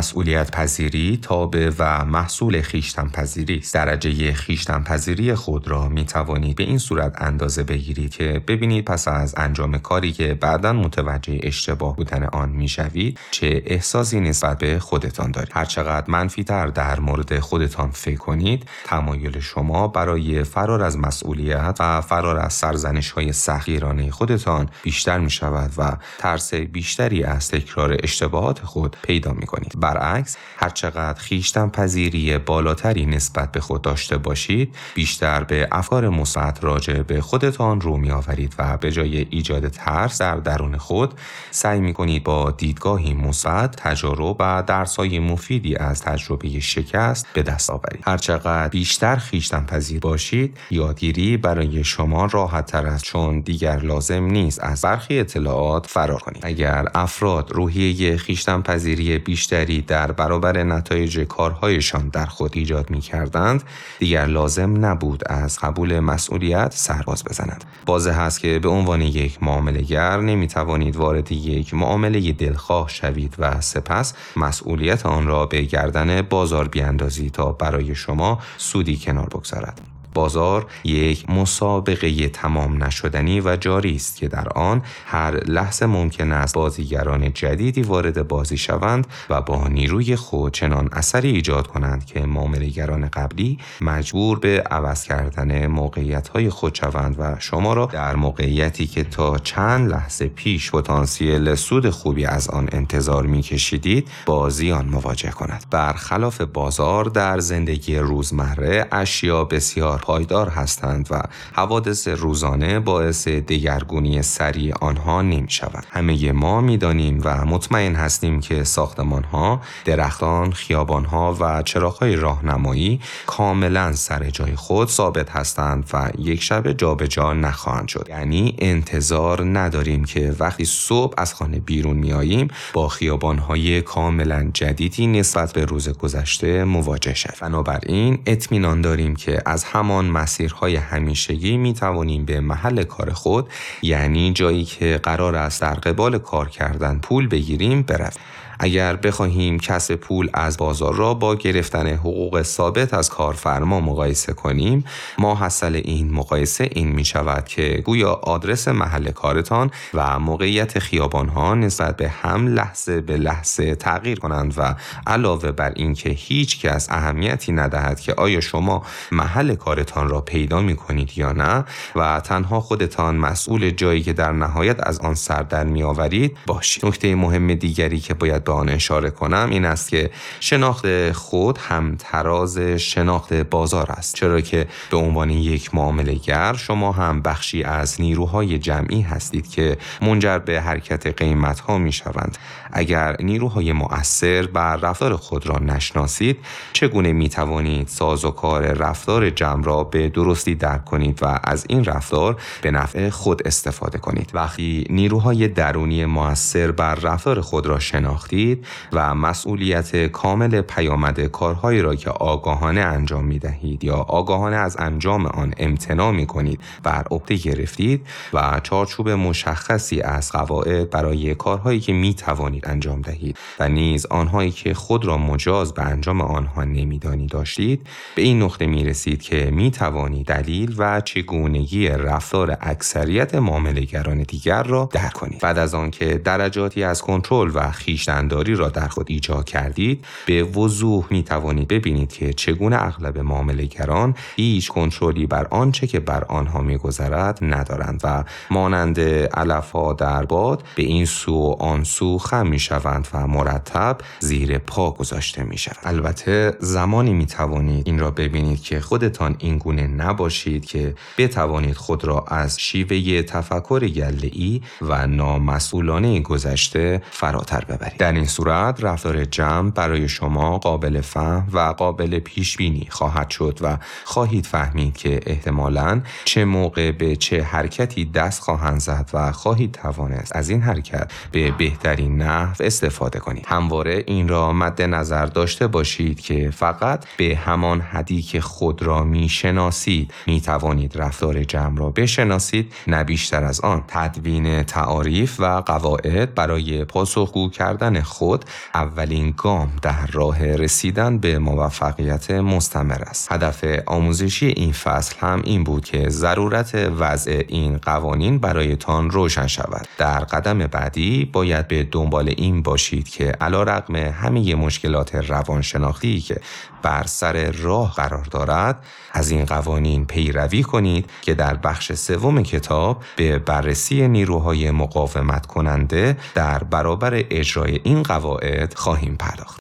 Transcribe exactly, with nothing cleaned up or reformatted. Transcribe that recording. مسئولیت پذیری تابع و محصول خویشتن پذیری است. درجه خویشتن پذیری خود را می توانید به این صورت اندازه بگیرید که ببینید پس از انجام کاری که بعداً متوجه اشتباه بودن آن می شوید چه احساسی نسبت به خودتان دارید. هرچقدر منفی‌تر در مورد خودتان فکر کنید، تمایل شما برای فرار از مسئولیت و فرار از سرزنش‌های سختگیرانه خودتان بیشتر می شود و ترس بیشتری از تکرار اشتباهات خود پیدا می کنید. برعکس، هرچقدر خویشتن پذیری بالاتری نسبت به خود داشته باشید، بیشتر به افکار مثبت راجع به خودتان رو می آورید و به جای ایجاد ترس در درون خود، سعی می کنید با دیدگاهی مثبت تجارب و درس‌های مفیدی از تجربه شکست به دست آورید. هرچقدر بیشتر خویشتن پذیر باشید، یادگیری برای شما راحت‌تر است، چون دیگر لازم نیست از برخی اطلاعات فرار کنید. اگر افراد روحیه خویشتن پذیری بیشتری در برابر نتایج کارهایشان در خود ایجاد می‌کردند، دیگر لازم نبود از قبول مسئولیت سرباز بزنند. واضح است که به عنوان یک معامله‌گر نمی‌توانید وارد یک معامله دلخواه شوید و سپس مسئولیت آن را به گردن بازار بیاندازید تا برای شما سودی کنار بگذارد. بازار یک مسابقه تمام نشدنی و جاری است که در آن هر لحظه ممکن است بازیگران جدیدی وارد بازی شوند و با نیروی خود چنان اثری ایجاد کنند که معامله‌گران قبلی مجبور به عوض کردن موقعیت‌های خود شوند و شما را در موقعیتی که تا چند لحظه پیش پتانسیل سود خوبی از آن انتظار می‌کشیدید با زیان مواجه کند. برخلاف بازار، در زندگی روزمره اشیا بسیار پایدار هستند و حوادث روزانه باعث دگرگونی سریع آنها نمی شوند. همه ما می دانیم و مطمئن هستیم که ساختمانها، درختان، خیابانها و چراغهای راهنمایی کاملا سر جای خود ثابت هستند و یک شب جابجا نخواهند شد. یعنی انتظار نداریم که وقتی صبح از خانه بیرون می آییم با خیابانهای کاملا جدیدی نسبت به روز گذشته مواجه شویم. بنابراین اطمینان داریم که از همان مسیرهای همیشگی می توانیم به محل کار خود، یعنی جایی که قرار است در قبال کار کردن پول بگیریم، برویم. اگر بخواهیم کسب پول از بازار را با گرفتن حقوق ثابت از کارفرما مقایسه کنیم، ماحصل این مقایسه این می شود که گویا آدرس محل کارتان و موقعیت خیابانها نسبت به هم لحظه به لحظه تغییر کنند و علاوه بر این که هیچ کس اهمیتی ندهد که آیا شما محل کارتان را پیدا می کنید یا نه و تنها خودتان مسئول جایی که در نهایت از آن سر در می آورید باشید. نکته مهم دیگری که باید آن اشاره کنم این است که شناخت خود همتراز شناخت بازار است، چرا که به عنوان یک معامله‌گر شما هم بخشی از نیروهای جمعی هستید که منجر به حرکت قیمت‌ها می‌شوند. اگر نیروهای مؤثر بر رفتار خود را نشناسید، چگونه می‌توانید سازوکار رفتار جمع را به درستی درک کنید و از این رفتار به نفع خود استفاده کنید؟ وقتی نیروهای درونی مؤثر بر رفتار خود را شناخت و مسئولیت کامل پیامد کارهایی را که آگاهانه انجام می دهید یا آگاهانه از انجام آن امتناع می کنید بر عهده گرفتید و چارچوب مشخصی از قواعد برای کارهایی که می توانید انجام دهید و نیز آنهایی که خود را مجاز به انجام آنها نمی دانید داشتید، به این نقطه می رسید که می توانید دلیل و چگونگی رفتار اکثریت معامله‌گران دیگر را درک کنید. بعد از آنکه درجاتی از کنترل و خویشتن داری را در خود ایجاد کردید، به وضوح می توانید ببینید که چگونه اغلب معامله‌گران هیچ کنترلی بر آنچه که بر آنها می گذرد ندارند و مانند علف‌ها در باد به این سو و آن سو خم می شوند و مرتب زیر پا گذاشته می شوند. البته زمانی می توانید این را ببینید که خودتان این گونه نباشید که بتوانید خود را از شیوه تفکر گله‌ای و نامسئولانه گذشته فراتر ببرید. در این صورت رفتار جمع برای شما قابل فهم و قابل پیش بینی خواهد شد و خواهید فهمید که احتمالاً چه موقع به چه حرکتی دست خواهند زد و خواهید توانست از این حرکت به بهترین نحو استفاده کنید. همواره این را مد نظر داشته باشید که فقط به همان حدی که خود را میشناسید می توانید رفتار جمع را بشناسید، نه بیشتر از آن. تدوین تعاریف و قواعد برای پاسخگو کردن کردن خود اولین گام در راه رسیدن به موفقیت مستمر است. هدف آموزشی این فصل هم این بود که ضرورت وضع این قوانین برایتان روشن شود. در قدم بعدی باید به دنبال این باشید که علیرغم همه مشکلات روانشناختی که بر سر راه قرار دارد، از این قوانین پیروی کنید که در بخش سوم کتاب به بررسی نیروهای مقاومت کننده در برابر اجرای این قواعد خواهیم پرداخت.